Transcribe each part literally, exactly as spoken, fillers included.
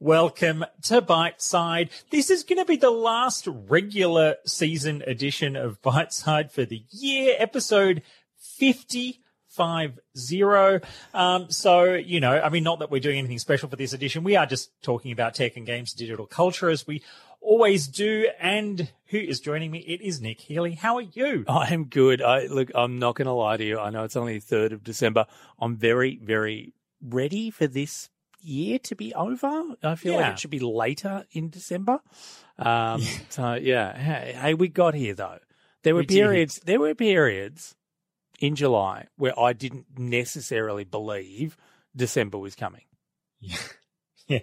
Welcome to Byteside. This is going to be the last regular season edition of Byteside for the year, episode fifty. Five zero. Um, so, you know, I mean, not that we're doing anything special for this edition. We are just talking about tech and games, digital culture, as we always do. And who is joining me? It is Nick Healy. How are you? I am good. I look, I'm not going to lie to you. I know it's only third of December. I'm very, very ready for this year to be over. I feel yeah. like it should be later in December. Um, yeah. So, yeah. Hey, hey, we got here, though. There were we periods. Did. There were periods. in July, where I didn't necessarily believe December was coming. Yeah. yeah.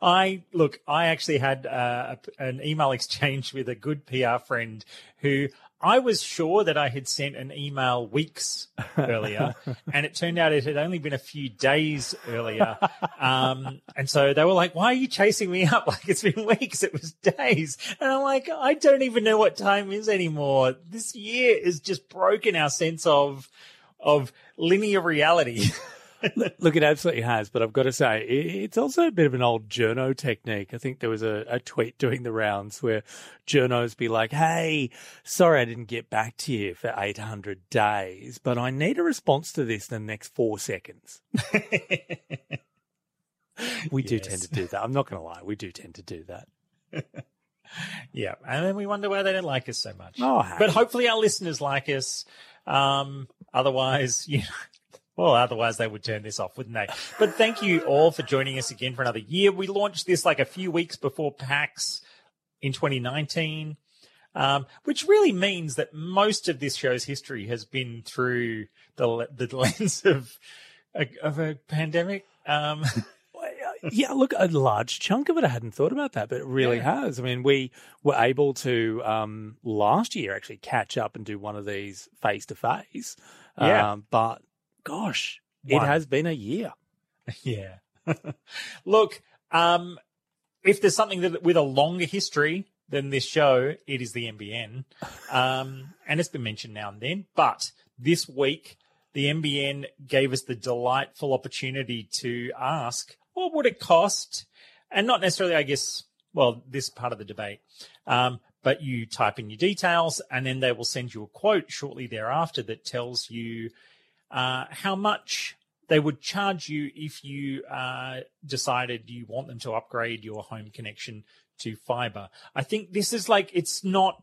I look, I actually had uh, an email exchange with a good P R friend who I was sure that I had sent an email weeks earlier, and it turned out it had only been a few days earlier. Um, and so they were like, why are you chasing me up? Like, it's been weeks. It was days. And I'm like, I don't even know what time is anymore. This year has just broken our sense of of linear reality. Look, it absolutely has, but I've got to say, it's also a bit of an old journo technique. I think there was a, a tweet doing the rounds where journos be like, hey, sorry I didn't get back to you for eight hundred days, but I need a response to this in the next four seconds. we yes. do tend to do that. I'm not going to lie. We do tend to do that. yeah, and then we wonder why they don't like us so much. Oh, hey. But hopefully our listeners like us. Um, otherwise, you know. Well, otherwise they would turn this off, wouldn't they? But thank you all for joining us again for another year. We launched this like a few weeks before PAX in twenty nineteen, um, which really means that most of this show's history has been through the the lens of a, of a pandemic. Um, yeah, look, a large chunk of it. I hadn't thought about that, but it really yeah. has. I mean, we were able to um, last year actually catch up and do one of these face-to-face. Yeah. Um, but... Gosh, it One. has been a year. Yeah. Look, um, if there's something that with a longer history than this show, it is the N B N. Um, and it's been mentioned now and then. But this week, the N B N gave us the delightful opportunity to ask, what would it cost? And not necessarily, I guess, well, this part of the debate. Um, but you type in your details and then they will send you a quote shortly thereafter that tells you Uh, how much they would charge you if you uh, decided you want them to upgrade your home connection to fiber. I think this is like, it's not,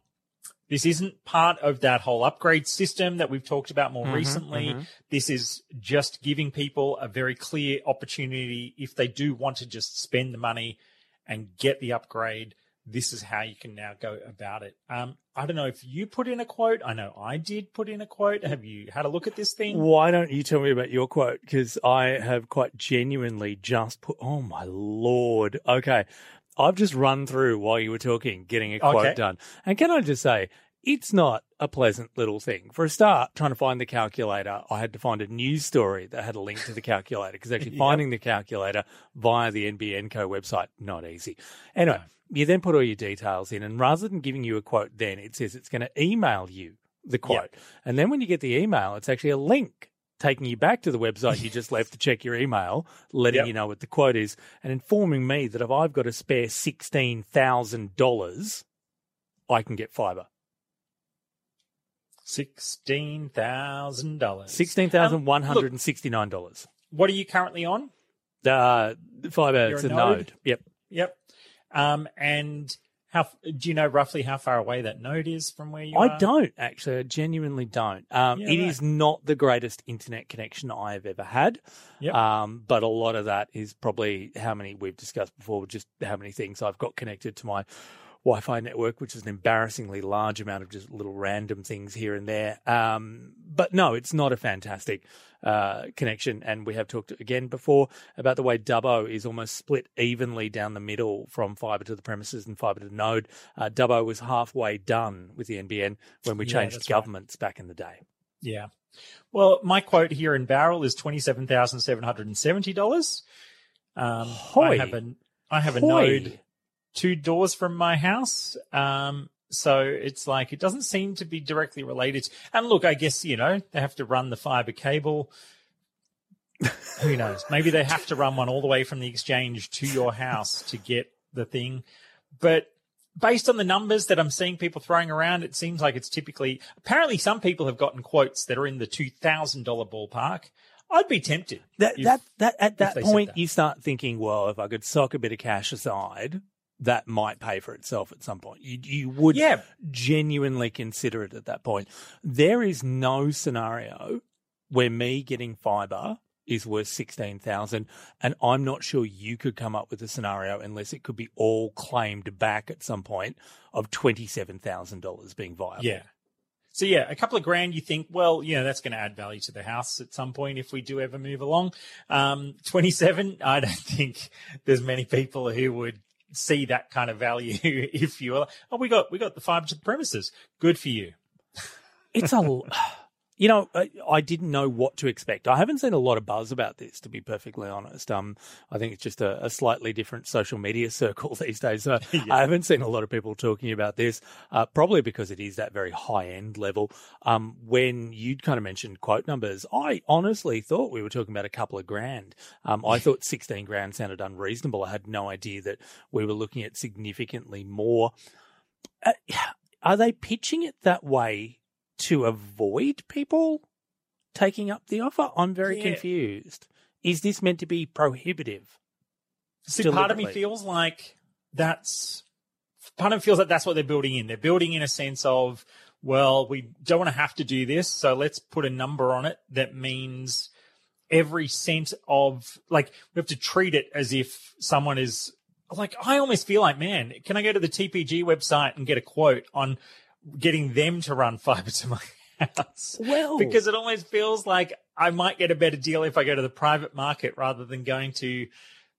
this isn't part of that whole upgrade system that we've talked about more mm-hmm, recently. Mm-hmm. This is just giving people a very clear opportunity. If they do want to just spend the money and get the upgrade, this is how you can now go about it. Um, I don't know if you put in a quote. I know I did put in a quote. Have you had a look at this thing? Why don't you tell me about your quote? Because I have quite genuinely just put, oh, my Lord. Okay. I've just run through while you were talking, getting a quote okay. done. And can I just say, it's not a pleasant little thing. For a start, trying to find the calculator, I had to find a news story that had a link to the calculator because actually yep. finding the calculator via the N B N Co. website, not easy. Anyway, no. you then put all your details in, and rather than giving you a quote then, it says it's going to email you the quote. Yep. And then when you get the email, it's actually a link taking you back to the website you just left to check your email, letting yep. you know what the quote is, and informing me that if I've got a spare sixteen thousand dollars, I can get fibre. Sixteen thousand dollars. Sixteen thousand one hundred and sixty-nine dollars. Um, what are you currently on? Uh fiber. It's a node. node. Yep. Yep. Um, and how do you know roughly how far away that node is from where you I are? I don't actually. I genuinely don't. Um, yeah, it right. is not the greatest internet connection I have ever had. Yep. Um, but a lot of that is probably how many we've discussed before. Just how many things I've got connected to my Wi-Fi network, which is an embarrassingly large amount of just little random things here and there. Um, but no, it's not a fantastic uh, connection. And we have talked again before about the way Dubbo is almost split evenly down the middle from fibre to the premises and fibre to the node. Uh, Dubbo was halfway done with the N B N when we changed yeah, governments right. back in the day. Yeah. Well, my quote here in Barrel is twenty-seven thousand seven hundred seventy dollars. Um, I have a, I have a node two doors from my house. Um, so it's like it doesn't seem to be directly related. And look, I guess, you know, they have to run the fibre cable Who knows? Maybe they have to run one all the way from the exchange to your house to get the thing. But based on the numbers that I'm seeing people throwing around, it seems like it's typically – apparently some people have gotten quotes that are in the two thousand dollars ballpark. I'd be tempted. That, if, that, that, at that point, that. you start thinking, well, if I could sock a bit of cash aside, that might pay for itself at some point. You, you would yeah. genuinely consider it at that point. There is no scenario where me getting fibre is worth sixteen thousand dollars, and I'm not sure you could come up with a scenario unless it could be all claimed back at some point of twenty-seven thousand dollars being viable. Yeah. So, yeah, a couple of grand, you think, well, you know, that's going to add value to the house at some point if we do ever move along. Um, twenty-seven, I don't think there's many people who would see that kind of value if you are, oh, we got we got the fibre to the premises. Good for you. It's a... You know, I, I didn't know what to expect. I haven't seen a lot of buzz about this, to be perfectly honest. Um, I think it's just a, a slightly different social media circle these days. So yeah. I haven't seen a lot of people talking about this, uh, probably because it is that very high-end level. Um, when you'd kind of mentioned quote numbers, I honestly thought we were talking about a couple of grand. Um, I thought sixteen grand sounded unreasonable. I had no idea that we were looking at significantly more. Uh, are they pitching it that way to avoid people taking up the offer? I'm very yeah. confused. Is this meant to be prohibitive? See, part of me feels like that's part of me feels like that's what they're building in. They're building in a sense of, well, we don't want to have to do this, so let's put a number on it that means every cent of, like, we have to treat it as if someone is, like, I almost feel like, man, can I go to the T P G website and get a quote on getting them to run fibre to my house? Well, because it always feels like I might get a better deal if I go to the private market rather than going to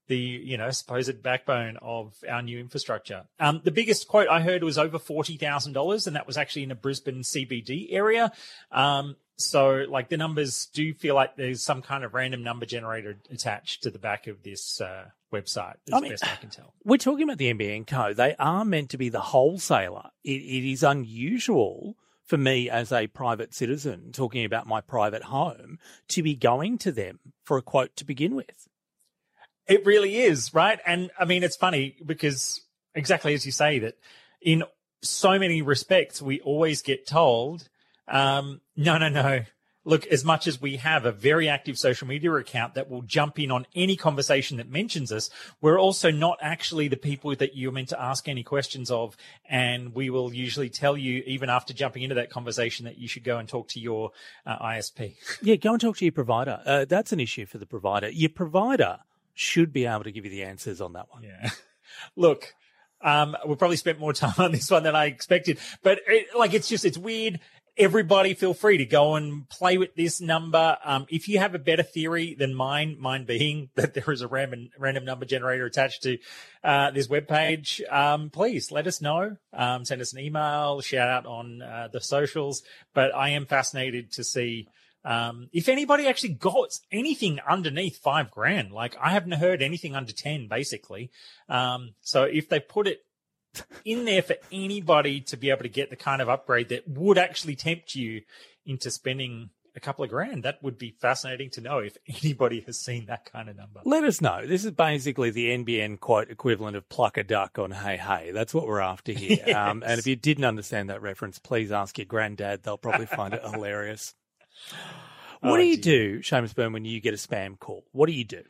the, you know, supposed backbone of our new infrastructure. Um, the biggest quote I heard was over forty thousand dollars, and that was actually in a Brisbane C B D area. Um, so, like, the numbers do feel like there's some kind of random number generator attached to the back of this uh, website, as I mean, best I can tell. We're talking about the N B N Co. They are meant to be the wholesaler. It, it is unusual for me as a private citizen talking about my private home to be going to them for a quote to begin with. It really is, right? And, I mean, it's funny because exactly as you say that in so many respects we always get told, um, no, no, no, look, as much as we have a very active social media account that will jump in on any conversation that mentions us, we're also not actually the people that you're meant to ask any questions of, and we will usually tell you, even after jumping into that conversation, that you should go and talk to your uh, I S P. Yeah, go and talk to your provider. Uh, that's an issue for the provider. Your provider should be able to give you the answers on that one. Yeah. Look, um, we probably spent more time on this one than I expected, but it, like, it's just, it's weird. Everybody feel free to go and play with this number. Um, if you have a better theory than mine, mine being that there is a random, random number generator attached to uh, this webpage, um, please let us know. Um, send us an email, shout out on uh, the socials. But I am fascinated to see Um, if anybody actually got anything underneath five grand. Like, I haven't heard anything under ten, basically. Um, so if they put it in there for anybody to be able to get the kind of upgrade that would actually tempt you into spending a couple of grand, that would be fascinating to know if anybody has seen that kind of number. Let us know. This is basically the N B N quote equivalent of pluck a duck on Hey Hey. That's what we're after here. Yes. Um, and if you didn't understand that reference, please ask your granddad. They'll probably find it hilarious. What oh, do you dear. do, Seamus Byrne, when you get a spam call? What do you do?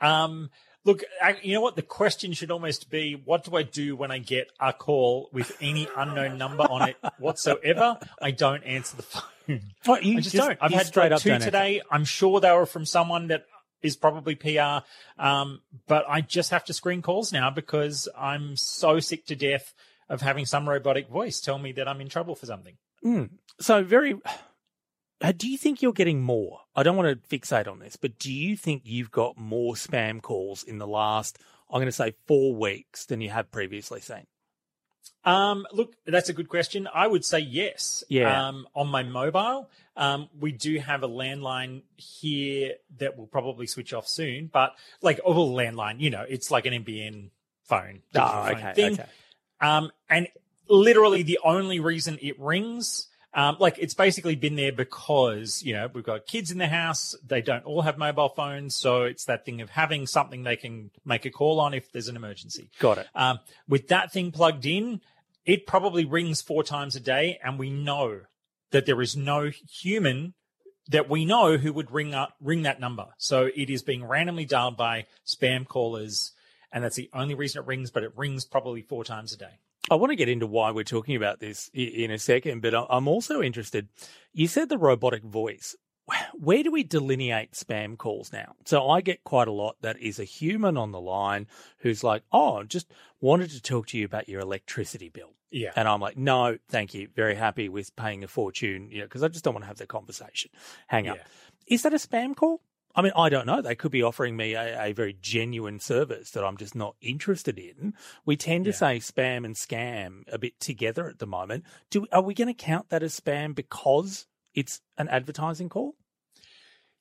Um, look, I, you know what? The question should almost be, what do I do when I get a call with any unknown number on it whatsoever? I don't answer the phone. Oh, you I just, just don't. I've had straight like, up two today. Answer. I'm sure they were from someone that is probably P R, um, but I just have to screen calls now because I'm so sick to death of having some robotic voice tell me that I'm in trouble for something. Mm. So very... Do you think you're getting more? I don't want to fixate on this, but do you think you've got more spam calls in the last, I'm going to say, four weeks than you have previously seen? Um, look, that's a good question. I would say yes. Yeah. Um, on my mobile, um, we do have a landline here that will probably switch off soon, but like a little landline, you know, it's like an N B N phone. Oh, phone okay, thing. okay. Um, and literally the only reason it rings Um, like, it's basically been there because, you know, we've got kids in the house. They don't all have mobile phones. So it's that thing of having something they can make a call on if there's an emergency. Got it. Um, with that thing plugged in, it probably rings four times a day. And we know that there is no human that we know who would ring up, ring that number. So it is being randomly dialed by spam callers. And that's the only reason it rings, but it rings probably four times a day. I want to get into why we're talking about this in a second, but I'm also interested. You said the robotic voice. Where do we delineate spam calls now? So I get quite a lot that is a human on the line who's like, oh, just wanted to talk to you about your electricity bill. Yeah. And I'm like, no, thank you. Very happy with paying a fortune, you know, because I just don't want to have that conversation. Hang up. Yeah. Is that a spam call? I mean, I don't know. They could be offering me a, a very genuine service that I'm just not interested in. We tend to yeah. say spam and scam a bit together at the moment. Do Are we going to count that as spam because it's an advertising call?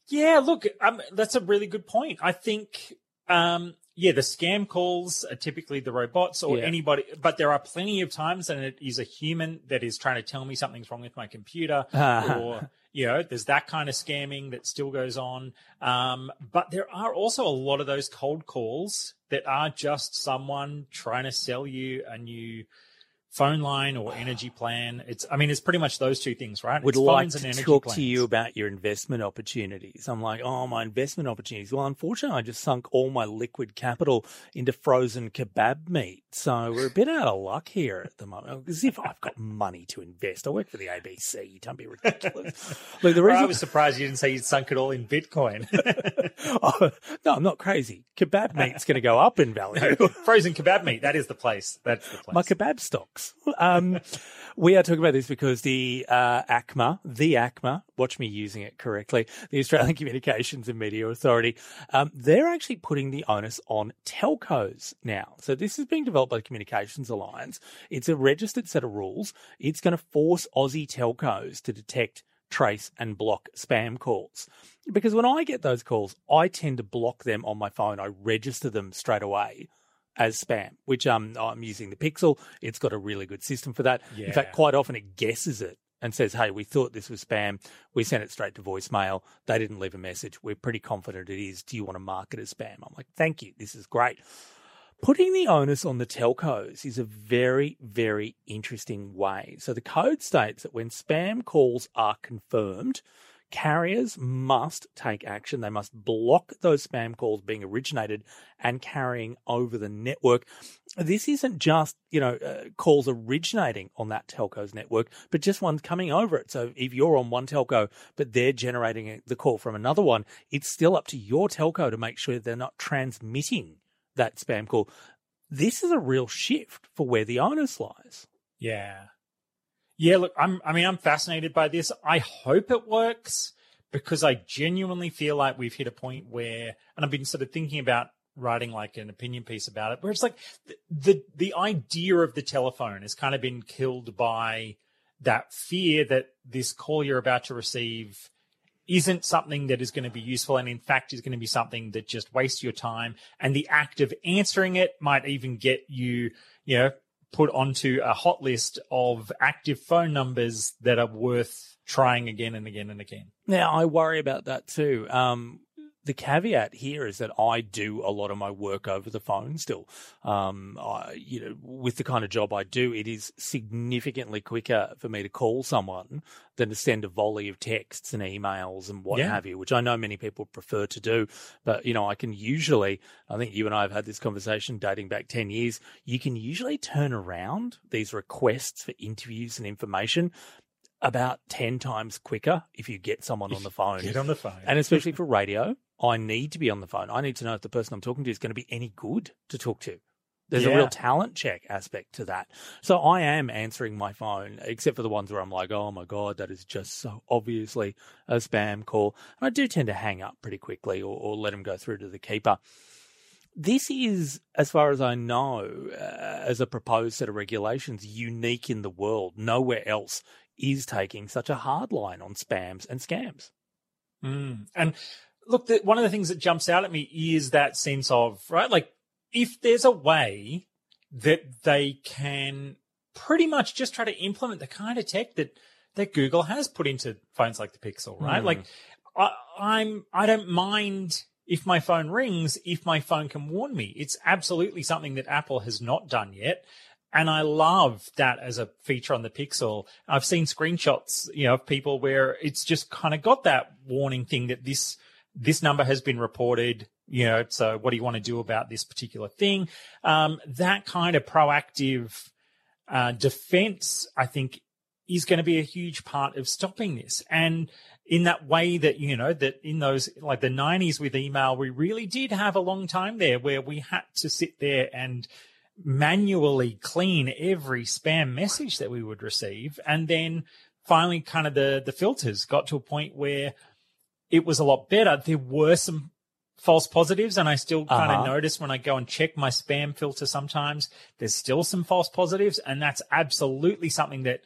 Yeah, look, um, that's a really good point. I think, um, yeah, the scam calls are typically the robots or yeah. anybody, but there are plenty of times and it is a human that is trying to tell me something's wrong with my computer or... You know, there's that kind of scamming that still goes on. Um, but there are also a lot of those cold calls that are just someone trying to sell you a new phone line or energy plan. It's, I mean, it's pretty much those two things, right? Would it's like phones to and energy talk plans. To you about your investment opportunities. I'm like, oh, my investment opportunities. Well, unfortunately, I just sunk all my liquid capital into frozen kebab meat. So we're a bit out of luck here at the moment. As if I've got money to invest. I work for the A B C. Don't be ridiculous. Look, the reason I was surprised you didn't say you'd sunk it all in Bitcoin. oh, no, I'm not crazy. Kebab meat's going to go up in value. No, frozen kebab meat. That is the place. That's the place. My kebab stocks. um, we are talking about this because the uh, ACMA, the ACMA, watch me using it correctly, the Australian Communications and Media Authority, um, they're actually putting the onus on telcos now. So this is being developed by the Communications Alliance. It's a registered set of rules. It's going to force Aussie telcos to detect, trace and block spam calls. Because when I get those calls, I tend to block them on my phone. I register them straight away as spam, which um, I'm using the Pixel. It's got a really good system for that. Yeah. In fact, quite often it guesses it and says, hey, we thought this was spam. We sent it straight to voicemail. They didn't leave a message. We're pretty confident it is. Do you want to mark it as spam? I'm like, thank you. This is great. Putting the onus on the telcos is a very, very interesting way. So the code states that when spam calls are confirmed, carriers must take action. They must block those spam calls being originated and carrying over the network. This isn't just, you know, uh, calls originating on that telco's network, but just ones coming over it. So if you're on one telco, but they're generating the call from another one, it's still up to your telco to make sure they're not transmitting that spam call. This is a real shift for where the onus lies. Yeah. Yeah, look, I'm, I mean, I'm fascinated by this. I hope it works because I genuinely feel like we've hit a point where, and I've been sort of thinking about writing like an opinion piece about it, where it's like the the, the idea of the telephone has kind of been killed by that fear that this call you're about to receive isn't something that is going to be useful and, in fact, is going to be something that just wastes your time. And the act of answering it might even get you, you know, put onto a hot list of active phone numbers that are worth trying again and again and again. Now, I worry about that too. Um, the caveat here is that I do a lot of my work over the phone still. Um, I, you know, with the kind of job I do, it is significantly quicker for me to call someone than to send a volley of texts and emails and what yeah. have you, which I know many people prefer to do. But, you know, I can usually, I think you and I have had this conversation dating back ten years, you can usually turn around these requests for interviews and information about ten times quicker if you get someone on the phone. Get on the phone. And especially for radio, I need to be on the phone. I need to know if the person I'm talking to is going to be any good to talk to. There's yeah. a real talent check aspect to that. So I am answering my phone, except for the ones where I'm like, oh, my God, that is just so obviously a spam call. And I do tend to hang up pretty quickly or, or let them go through to the keeper. This is, as far as I know, uh, as a proposed set of regulations, unique in the world. Nowhere else is taking such a hard line on spams and scams. Mm. And look, the, one of the things that jumps out at me is that sense of, right, like if there's a way that they can pretty much just try to implement the kind of tech that that Google has put into phones like the Pixel, right? Mm. Like I, I'm, I don't mind if my phone rings, if my phone can warn me. It's absolutely something that Apple has not done yet. And I love that as a feature on the Pixel. I've seen screenshots, you know, of people where it's just kind of got that warning thing that this, this number has been reported, you know, so what do you want to do about this particular thing? Um, that kind of proactive uh, defense, I think, is going to be a huge part of stopping this. And in that way that, you know, that in those, like the nineties with email, we really did have a long time there where we had to sit there and manually clean every spam message that we would receive. And then finally kind of the, the filters got to a point where it was a lot better. There were some false positives, and I still kind uh-huh. of notice when I go and check my spam filter sometimes, there's still some false positives, and that's absolutely something that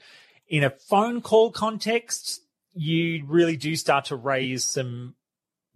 in a phone call context, you really do start to raise some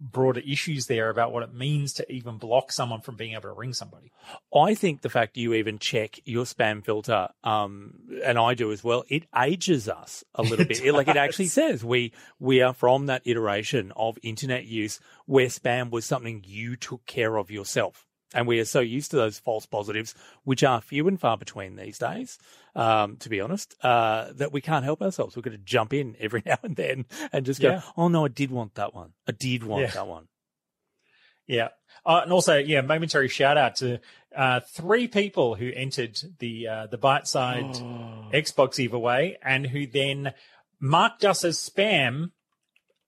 broader issues there about what it means to even block someone from being able to ring somebody. I think the fact you even check your spam filter, um, and I do as well, it ages us a little bit. It, like it actually says we we are from that iteration of internet use where spam was something you took care of yourself. And we are so used to those false positives, which are few and far between these days, um, to be honest, uh, that we can't help ourselves. We're going to jump in every now and then and just go, yeah. oh, no, I did want that one. I did want yeah. that one. Yeah. Uh, and also, yeah, momentary shout out to uh, three people who entered the uh, the Byteside oh. Xbox giveaway and who then marked us as spam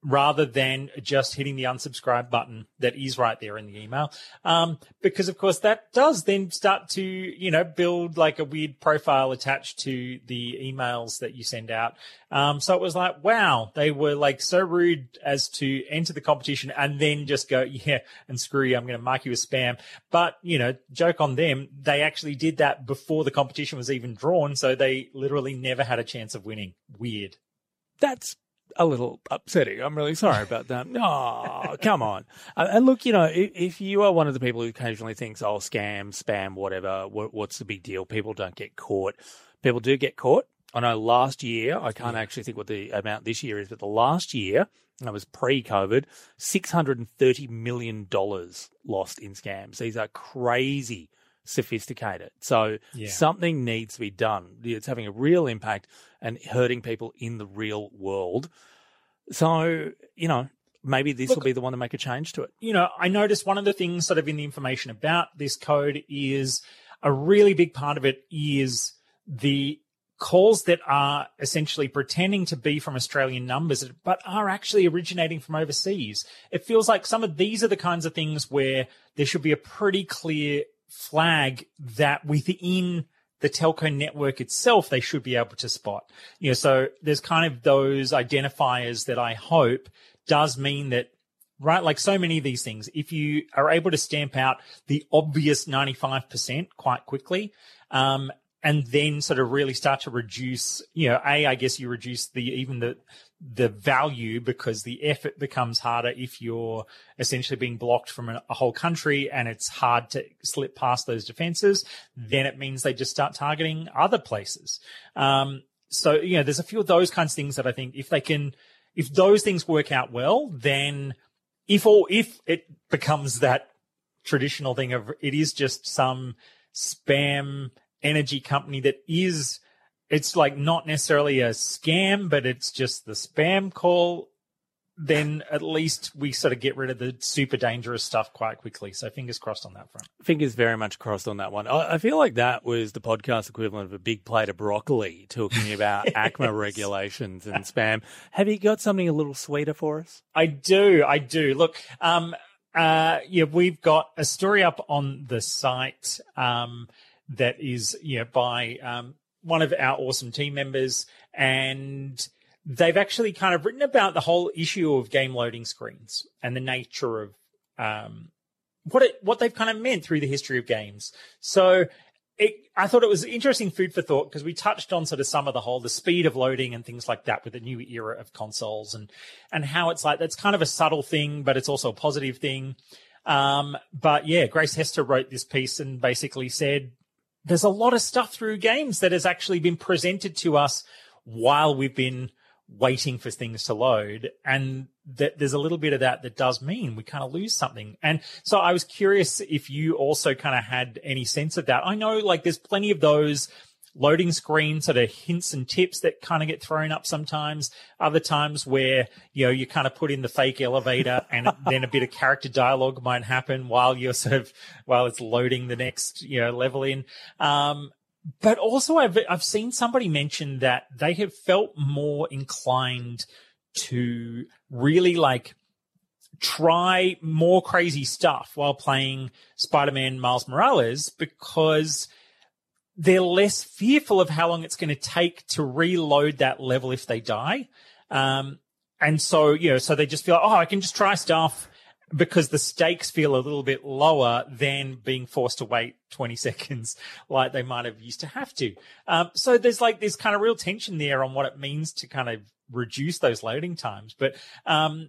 rather than just hitting the unsubscribe button that is right there in the email. Um, because, of course, that does then start to, you know, build like a weird profile attached to the emails that you send out. Um, so it was like, wow, they were like so rude as to enter the competition and then just go, yeah, and screw you, I'm going to mark you as spam. But, you know, joke on them, they actually did that before the competition was even drawn. So they literally never had a chance of winning. Weird. That's a little upsetting. I'm really sorry about that. Oh, come on. Uh, and look, you know, if, if you are one of the people who occasionally thinks, oh, scam, spam, whatever, what, what's the big deal? People don't get caught. People do get caught. I know last year, I can't yeah. actually think what the amount this year is, but the last year, and that was pre-COVID, six hundred thirty million dollars lost in scams. These are crazy sophisticated. So yeah. something needs to be done. It's having a real impact and hurting people in the real world. So, you know, maybe this Look, will be the one to make a change to it. You know, I noticed one of the things sort of in the information about this code is a really big part of it is the calls that are essentially pretending to be from Australian numbers but are actually originating from overseas. It feels like some of these are the kinds of things where there should be a pretty clear flag that within the telco network itself, they should be able to spot. You know, so there's kind of those identifiers that I hope does mean that, right, like so many of these things, if you are able to stamp out the obvious ninety-five percent quite quickly, um, and then sort of really start to reduce, you know, A, I guess you reduce the even the the value because the effort becomes harder if you're essentially being blocked from a, a whole country and it's hard to slip past those defenses, then it means they just start targeting other places. Um, so, you know, there's a few of those kinds of things that I think if they can, if those things work out well, then if or if it becomes that traditional thing of it is just some spam energy company that is, it's like not necessarily a scam, but it's just the spam call, then at least we sort of get rid of the super dangerous stuff quite quickly. So fingers crossed on that front. Fingers very much crossed on that one. I feel like that was the podcast equivalent of a big plate of broccoli talking about yes. ACMA regulations and spam. Have you got something a little sweeter for us? I do. I do. Look, um, uh, yeah, we've got a story up on the site, um, that is, you know, by um, one of our awesome team members, and they've actually kind of written about the whole issue of game loading screens and the nature of um, what it, what they've kind of meant through the history of games. So it, I thought it was interesting food for thought because we touched on sort of some of the whole, the speed of loading and things like that with the new era of consoles and, and how it's like, that's kind of a subtle thing, but it's also a positive thing. Um, but yeah, Grace Hester wrote this piece and basically said, there's a lot of stuff through games that has actually been presented to us while we've been waiting for things to load, and that there's a little bit of that that does mean we kind of lose something. And so I was curious if you also kind of had any sense of that. I know like there's plenty of those loading screen sort of hints and tips that kind of get thrown up sometimes, other times where, you know, you kind of put in the fake elevator and then a bit of character dialogue might happen while you're sort of, while it's loading the next, you know, level in. Um, but also I've, I've seen somebody mention that they have felt more inclined to really like try more crazy stuff while playing Spider-Man Miles Morales, because they're less fearful of how long it's going to take to reload that level if they die. Um, and so, you know, so they just feel, oh, I can just try stuff, because the stakes feel a little bit lower than being forced to wait twenty seconds like they might have used to have to. Um, so there's like this kind of real tension there on what it means to kind of reduce those loading times. But um,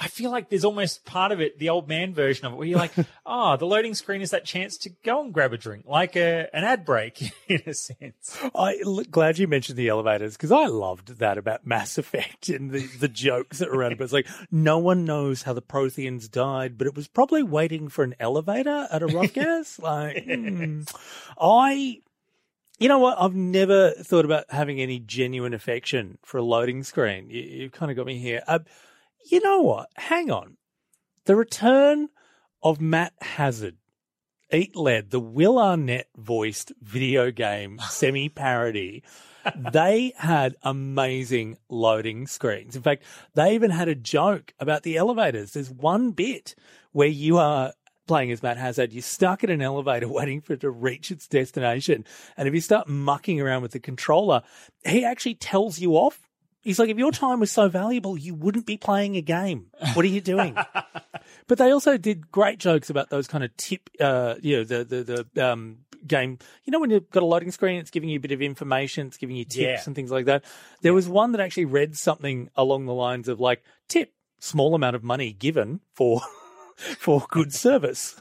I feel like there's almost part of it, the old man version of it, where you're like, oh, the loading screen is that chance to go and grab a drink, like a, an ad break in a sense. I'm glad you mentioned the elevators, because I loved that about Mass Effect and the, the jokes that were around it. But it's like, no one knows how the Protheans died, but it was probably waiting for an elevator at a rough gas. Like, mm, I... You know what? I've never thought about having any genuine affection for a loading screen. You, you've kind of got me here. Uh, you know what? Hang on. The return of Matt Hazard, Eat Lead, the Will Arnett-voiced video game semi-parody, they had amazing loading screens. In fact, they even had a joke about the elevators. There's one bit where you are playing as Matt Hazard, you're stuck in an elevator waiting for it to reach its destination. And if you start mucking around with the controller, he actually tells you off. He's like, if your time was so valuable, you wouldn't be playing a game. What are you doing? But they also did great jokes about those kind of tip, uh, you know, the, the, the um, game. You know, when you've got a loading screen, it's giving you a bit of information, it's giving you tips yeah. and things like that. There yeah. was one that actually read something along the lines of like, tip, small amount of money given for... for good service.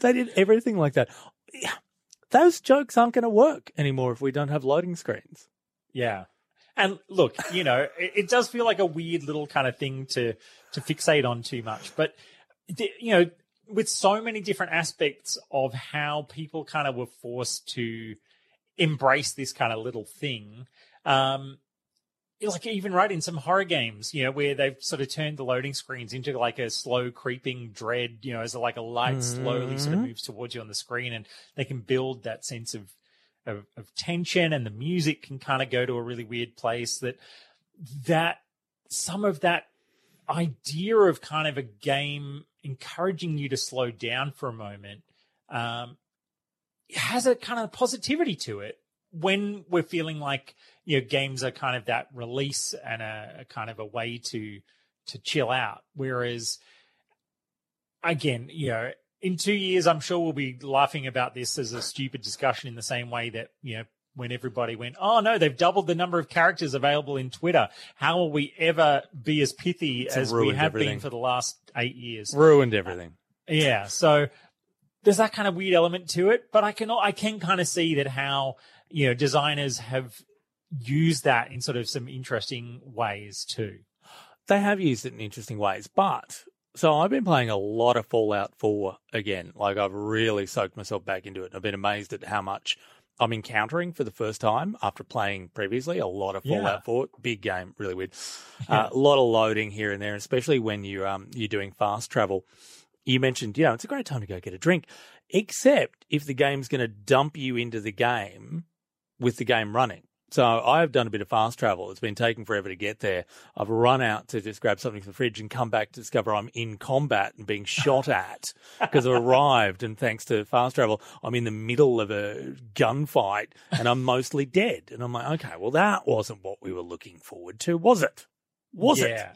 They did everything like that. Those jokes aren't going to work anymore if we don't have loading screens. Yeah. And look, you know, it, it does feel like a weird little kind of thing to, to fixate on too much. But, you know, with so many different aspects of how people kind of were forced to embrace this kind of little thing, um, like even right in some horror games, you know, where they've sort of turned the loading screens into like a slow creeping dread, you know, as like a light mm-hmm. slowly sort of moves towards you on the screen, and they can build that sense of, of, of tension, and the music can kind of go to a really weird place. That, that some of that idea of kind of a game encouraging you to slow down for a moment um, has a kind of positivity to it. When we're feeling like, you know, games are kind of that release and a, a kind of a way to to chill out. Whereas, again, you know, in two years, I'm sure we'll be laughing about this as a stupid discussion in the same way that, you know, when everybody went, oh, no, they've doubled the number of characters available in Twitter. How will we ever be as pithy it's as we have everything. been for the last eight years? Ruined everything. Uh, yeah. So there's that kind of weird element to it. But I can, I can kind of see that how... you know, designers have used that in sort of some interesting ways too. They have used it in interesting ways, but so I've been playing a lot of Fallout four again. Like, I've really soaked myself back into it. I've been amazed at how much I'm encountering for the first time after playing previously a lot of Fallout yeah. four. Big game, really weird. Yeah. Uh, a lot of loading here and there, especially when you um you're doing fast travel. You mentioned, you know, it's a great time to go get a drink, except if the game's going to dump you into the game with the game running. So I've done a bit of fast travel. It's been taking forever to get there. I've run out to just grab something from the fridge and come back to discover I'm in combat and being shot at because I've arrived, and thanks to fast travel, I'm in the middle of a gunfight and I'm mostly dead. And I'm like, okay, well, that wasn't what we were looking forward to, was it? Was yeah. it? Yeah.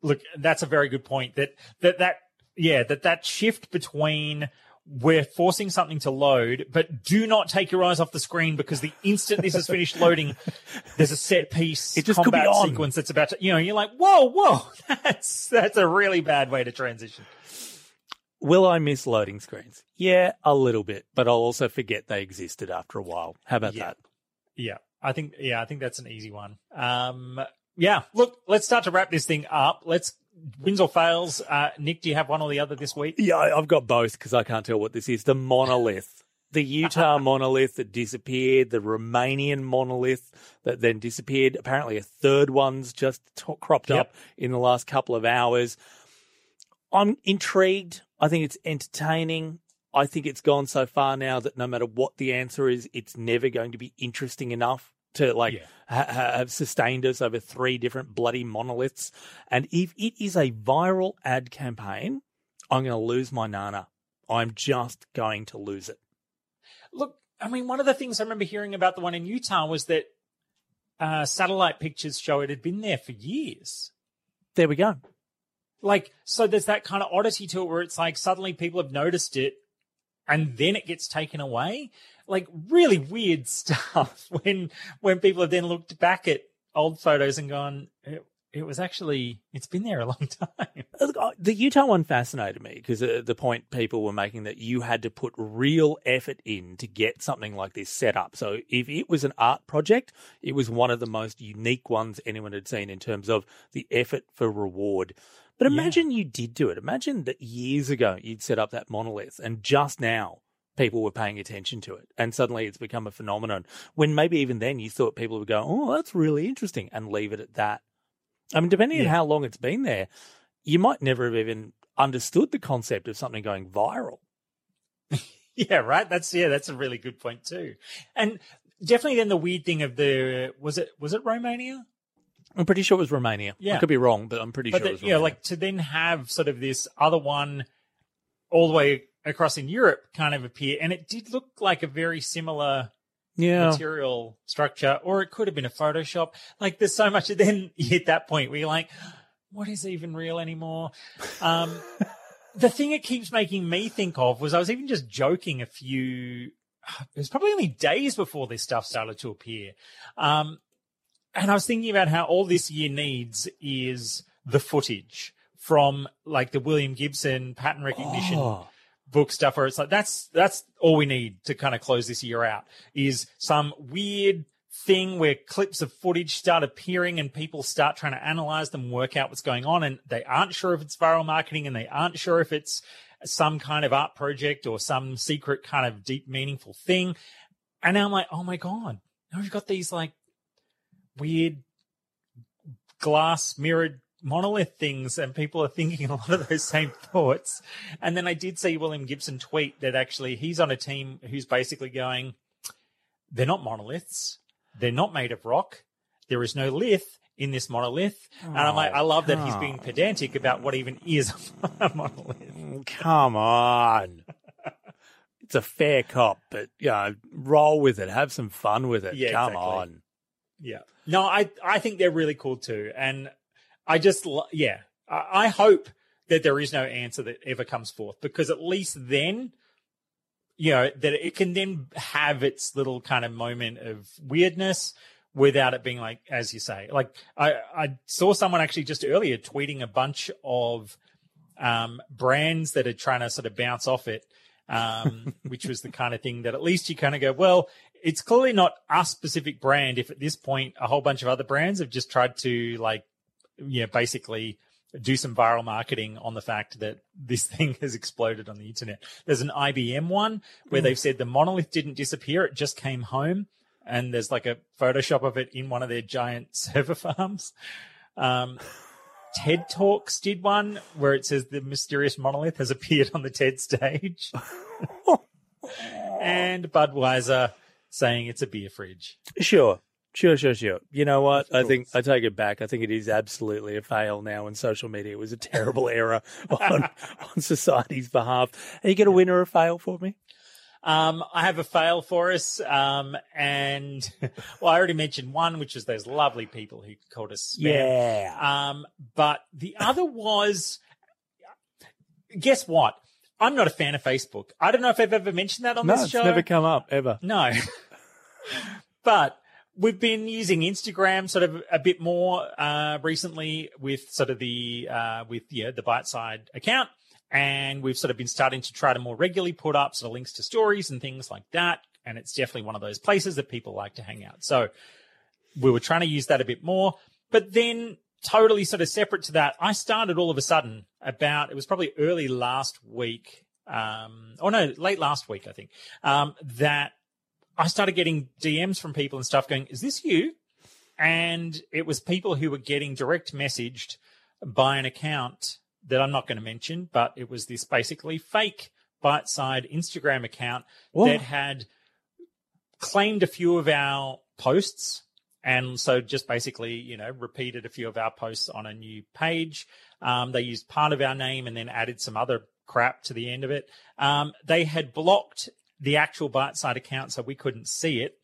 Look, that's a very good point. That that that yeah, that that shift between we're forcing something to load, but do not take your eyes off the screen, because the instant this is finished loading, there's a set piece it just combat sequence that's about to, you know, you're like, whoa, whoa, that's that's a really bad way to transition. Will I miss loading screens? Yeah, a little bit, but I'll also forget they existed after a while. How about yeah. that? Yeah. I think, yeah, I think that's an easy one. Um, yeah, look, let's start to wrap this thing up. Let's wins or fails. Uh, Nick, do you have one or the other this week? Yeah, I've got both because I can't tell what this is. The monolith. The Utah monolith that disappeared, the Romanian monolith that then disappeared. Apparently a third one's just t- cropped yep. up in the last couple of hours. I'm intrigued. I think it's entertaining. I think it's gone so far now that no matter what the answer is, it's never going to be interesting enough to like yeah. ha- have sustained us over three different bloody monoliths. And if it is a viral ad campaign, I'm going to lose my nana. I'm just going to lose it. Look, I mean, one of the things I remember hearing about the one in Utah was that uh, satellite pictures show it had been there for years. There we go. Like, so there's that kind of oddity to it where it's like suddenly people have noticed it and then it gets taken away. Like, really weird stuff when when people have then looked back at old photos and gone, it, it was actually, it's been there a long time. The Utah one fascinated me because the point people were making that you had to put real effort in to get something like this set up. So if it was an art project, it was one of the most unique ones anyone had seen in terms of the effort for reward. But imagine yeah. you did do it. Imagine that years ago you'd set up that monolith and just now people were paying attention to it and suddenly it's become a phenomenon when maybe even then you thought people would go, oh, that's really interesting and leave it at that. I mean, depending yeah. on how long it's been there, you might never have even understood the concept of something going viral. yeah, right. That's yeah, that's a really good point too. And definitely then the weird thing of the was it was it Romania? I'm pretty sure it was Romania. Yeah. I could be wrong, but I'm pretty but sure the, it was Romania. Yeah, like to then have sort of this other one all the way across in Europe kind of appear, and it did look like a very similar Yeah. material structure, or it could have been a Photoshop. Like, there's so much. Then you hit that point where you're like, what is even real anymore? Um, the thing it keeps making me think of was I was even just joking a few, it was probably only days before this stuff started to appear. Um, and I was thinking about how all this year needs is the footage from like the William Gibson pattern recognition oh. book stuff where it's like that's that's all we need to kind of close this year out is some weird thing where clips of footage start appearing and people start trying to analyze them, work out what's going on, and they aren't sure if it's viral marketing and they aren't sure if it's some kind of art project or some secret kind of deep meaningful thing. And now I'm like, oh my God, now we've got these like weird glass mirrored monolith things and people are thinking a lot of those same thoughts. And then I did see William Gibson tweet that actually he's on a team who's basically going, they're not monoliths. They're not made of rock. There is no lith in this monolith. Oh, and I'm like, I love that he's being pedantic about what even is a monolith. Come on. It's a fair cop, but you know, roll with it. Have some fun with it. Yeah, Come exactly. on. Yeah. No, I, I think they're really cool too. And I just, yeah, I hope that there is no answer that ever comes forth because at least then, you know, that it can then have its little kind of moment of weirdness without it being like, as you say, like I, I saw someone actually just earlier tweeting a bunch of um, brands that are trying to sort of bounce off it, um, which was the kind of thing that at least you kind of go, well, it's clearly not a specific brand if at this point a whole bunch of other brands have just tried to like, yeah, basically do some viral marketing on the fact that this thing has exploded on the internet. There's an I B M one where mm. they've said the monolith didn't disappear. It just came home. And there's like a Photoshop of it in one of their giant server farms. Um, TED Talks did one where it says the mysterious monolith has appeared on the TED stage. And Budweiser saying it's a beer fridge. Sure. Sure, sure, sure. You know what? I think I take it back. I think it is absolutely a fail now in social media. It was a terrible error on, on society's behalf. Are you going to win or a fail for me? Um, I have a fail for us. Um, and, well, I already mentioned one, which was those lovely people who called us spam. Yeah. Um, but the other was, guess what? I'm not a fan of Facebook. I don't know if I've ever mentioned that on no, this show. No, it's never come up, ever. No. But we've been using Instagram sort of a bit more uh, recently with sort of the uh, with yeah the Byteside account, and we've sort of been starting to try to more regularly put up sort of links to stories and things like that and it's definitely one of those places that people like to hang out. So we were trying to use that a bit more. But then totally sort of separate to that, I started all of a sudden about, it was probably early last week, um, or no, late last week, I think, um, that I started getting D Ms from people and stuff going, is this you? And it was people who were getting direct messaged by an account that I'm not going to mention, but it was this basically fake Byteside Instagram account Whoa. that had claimed a few of our posts. And so just basically, you know, repeated a few of our posts on a new page. Um, they used part of our name and then added some other crap to the end of it. Um, they had blocked the actual Byteside account so we couldn't see it.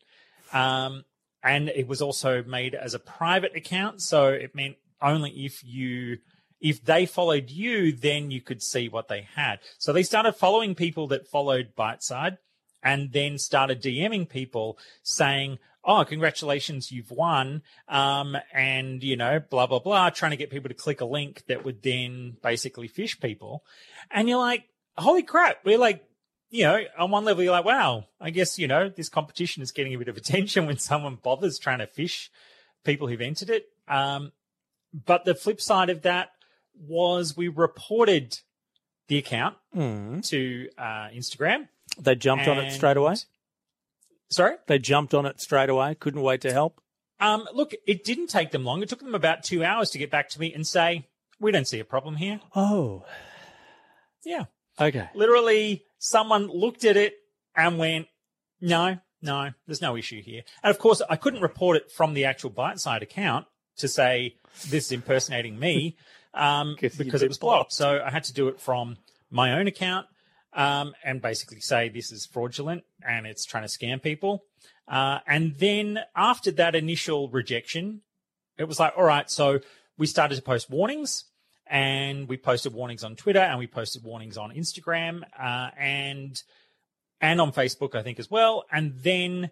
Um, and it was also made as a private account. So it meant only if you... if they followed you, then you could see what they had. So they started following people that followed Byteside and then started DMing people saying, oh, congratulations, you've won, um, and, you know, blah, blah, blah, trying to get people to click a link that would then basically fish people. And you're like, holy crap, we're like, you know, on one level you're like, wow, I guess, you know, this competition is getting a bit of attention when someone bothers trying to fish people who've entered it. Um, but the flip side of that was we reported the account mm. to uh, Instagram. They jumped and... on it straight away? Sorry? They jumped on it straight away, couldn't wait to help? Um, look, it didn't take them long. It took them about two hours to get back to me and say, we don't see a problem here. Oh. Yeah. Okay. Literally, someone looked at it and went, no, no, there's no issue here. And, of course, I couldn't report it from the actual Byteside account to say this is impersonating me. Um, because it was blocked. So I had to do it from my own account um, and basically say this is fraudulent and it's trying to scam people. Uh, and then after that initial rejection, it was like, all right, so we started to post warnings and we posted warnings on Twitter and we posted warnings on Instagram uh, and and on Facebook, I think, as well. And then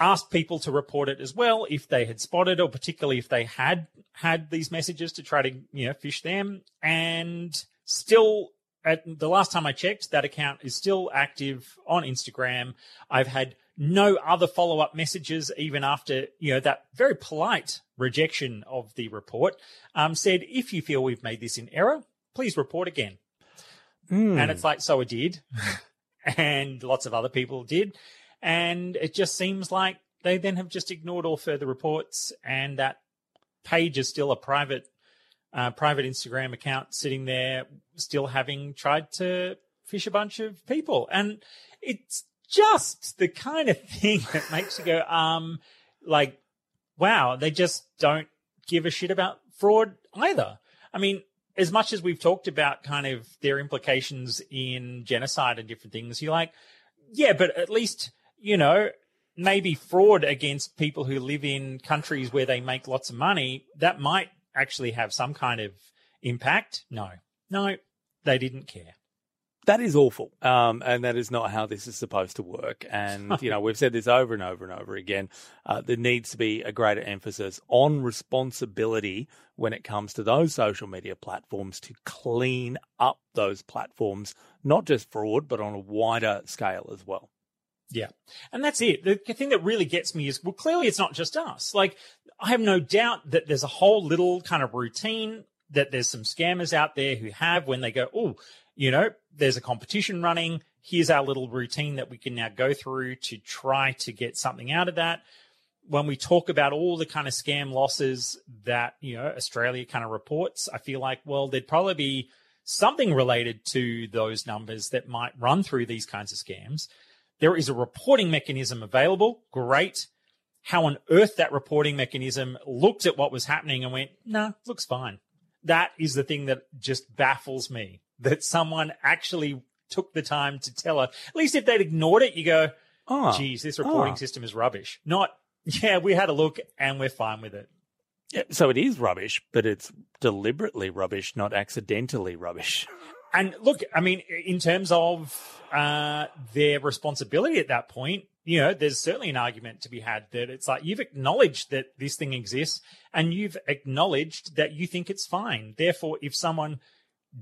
asked people to report it as well if they had spotted or particularly if they had had these messages to try to, you know, fish them. And still, at the last time I checked, that account is still active on Instagram. I've had no other follow-up messages even after, you know, that very polite rejection of the report, um, said, if you feel we've made this in error, please report again. Mm. And it's like, so I did. And lots of other people did. And it just seems like they then have just ignored all further reports, and that page is still a private uh, private Instagram account sitting there, still having tried to fish a bunch of people. And it's just the kind of thing that makes you go, um, like, wow, they just don't give a shit about fraud either. I mean, as much as we've talked about kind of their implications in genocide and different things, you're like, yeah, but at least... you know, maybe fraud against people who live in countries where they make lots of money, that might actually have some kind of impact. No, no, they didn't care. That is awful. Um, and that is not how this is supposed to work. And, you know, we've said this over and over and over again. Uh, there needs to be a greater emphasis on responsibility when it comes to those social media platforms to clean up those platforms, not just fraud, but on a wider scale as well. Yeah. And that's it. The thing that really gets me is, well, clearly it's not just us. Like, I have no doubt that there's a whole little kind of routine that there's some scammers out there who have when they go, oh, you know, there's a competition running. Here's our little routine that we can now go through to try to get something out of that. When we talk about all the kind of scam losses that, you know, Australia kind of reports, I feel like, well, there'd probably be something related to those numbers that might run through these kinds of scams. There is a reporting mechanism available. Great. How on earth that reporting mechanism looked at what was happening and went, no, nah, looks fine. That is the thing that just baffles me, that someone actually took the time to tell us. At least if they'd ignored it, you go, oh, geez, this reporting oh. system is rubbish. Not, yeah, we had a look and we're fine with it. Yeah, so it is rubbish, but it's deliberately rubbish, not accidentally rubbish. And look, I mean, in terms of uh, their responsibility at that point, you know, there's certainly an argument to be had that it's like, you've acknowledged that this thing exists and you've acknowledged that you think it's fine. Therefore, if someone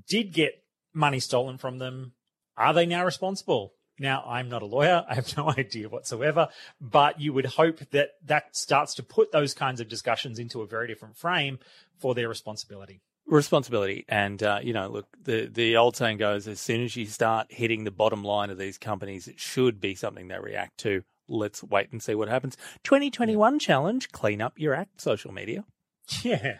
did get money stolen from them, are they now responsible? Now, I'm not a lawyer. I have no idea whatsoever, but you would hope that that starts to put those kinds of discussions into a very different frame for their responsibility. Responsibility. And, uh, you know, look, the, the old saying goes, as soon as you start hitting the bottom line of these companies, it should be something they react to. Let's wait and see what happens. twenty twenty-one yeah. challenge, clean up your act, social media. Yeah.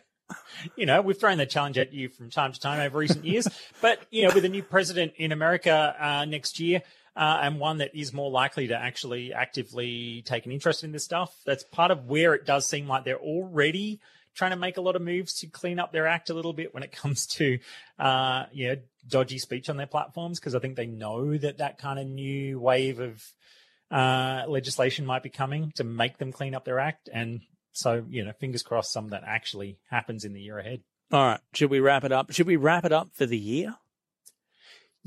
You know, we've thrown that challenge at you from time to time over recent years. But, you know, with a new president in America uh, next year, Uh, and one that is more likely to actually actively take an interest in this stuff. That's part of where it does seem like they're already trying to make a lot of moves to clean up their act a little bit when it comes to, uh, you know, dodgy speech on their platforms, because I think they know that that kind of new wave of uh, legislation might be coming to make them clean up their act. And so, you know, fingers crossed some of that actually happens in the year ahead. All right. Should we wrap it up? Should we wrap it up for the year?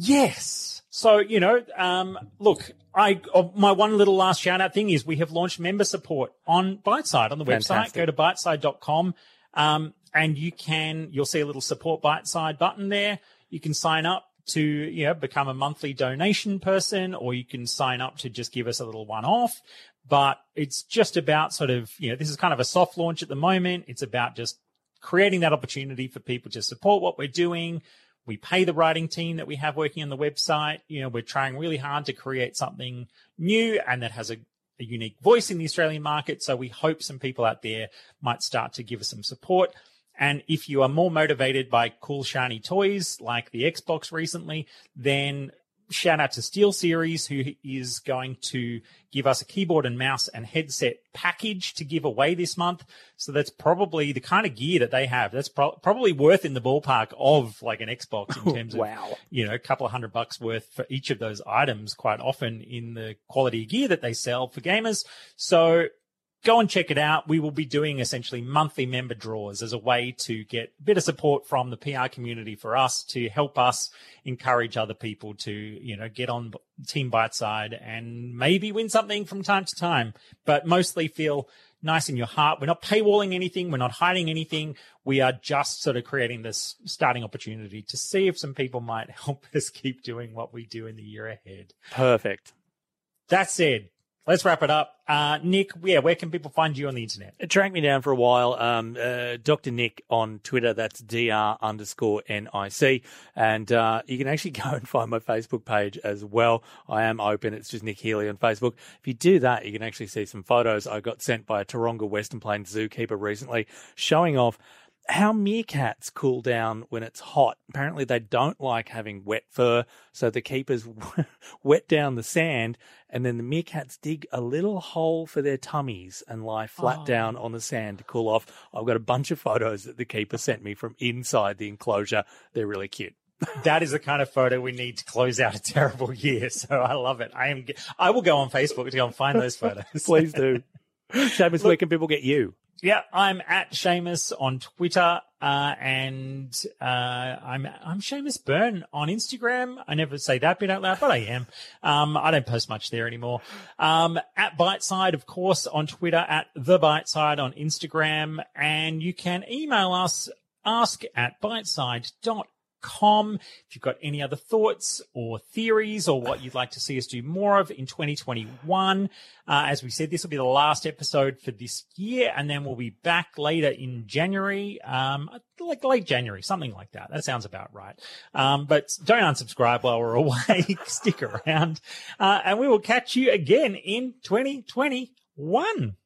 Yes. So, you know, um, look, I oh, my one little last shout-out thing is we have launched member support on Byteside on the Fantastic. website. Go to byteside dot com um, and you can, you'll see a little support Byteside button there. You can sign up to, you know, become a monthly donation person, or you can sign up to just give us a little one-off. But it's just about sort of, you know, this is kind of a soft launch at the moment. It's about just creating that opportunity for people to support what we're doing. We pay the writing team that we have working on the website. You know, we're trying really hard to create something new and that has a, a unique voice in the Australian market. So we hope some people out there might start to give us some support. And if you are more motivated by cool, shiny toys like the Xbox recently, then shout out to Steel Series, who is going to give us a keyboard and mouse and headset package to give away this month. So that's probably the kind of gear that they have. That's pro- probably worth in the ballpark of like an Xbox in terms oh, wow. of, you know, a couple of hundred bucks worth for each of those items quite often in the quality gear that they sell for gamers. So go and check it out. We will be doing essentially monthly member draws as a way to get a bit of support from the P R community for us to help us encourage other people to, you know, get on Team Byteside and maybe win something from time to time, but mostly feel nice in your heart. We're not paywalling anything. We're not hiding anything. We are just sort of creating this starting opportunity to see if some people might help us keep doing what we do in the year ahead. Perfect. That said, let's wrap it up. Uh, Nick, yeah, where can people find you on the internet? It tracked me down for a while. Um, uh, Doctor Nick on Twitter, that's dr underscore nic. And uh, you can actually go and find my Facebook page as well. I am open. It's just Nick Healy on Facebook. If you do that, you can actually see some photos I got sent by a Taronga Western Plains zookeeper recently showing off how meerkats cool down when it's hot. Apparently they don't like having wet fur, so the keepers wet down the sand, and then the meerkats dig a little hole for their tummies and lie flat oh. down on the sand to cool off. I've got a bunch of photos that the keeper sent me from inside the enclosure. They're really cute. That is the kind of photo we need to close out a terrible year, so I love it. I am. I will go on Facebook to go and find those photos. Please do. Seamus, where can people get you? Yeah, I'm at Seamus on Twitter, uh, and uh, I'm I'm Seamus Byrne on Instagram. I never say that bit out loud, but I am. Um, I don't post much there anymore. Um, at Byteside, of course, on Twitter, at The Byteside on Instagram, and you can email us, ask at byteside dot com. Com. If you've got any other thoughts or theories or what you'd like to see us do more of in twenty twenty-one, uh, as we said, this will be the last episode for this year, and then we'll be back later in January, um, like late January, something like that. That sounds about right. Um, but don't unsubscribe while we're away. Stick around, uh, and we will catch you again in twenty twenty-one.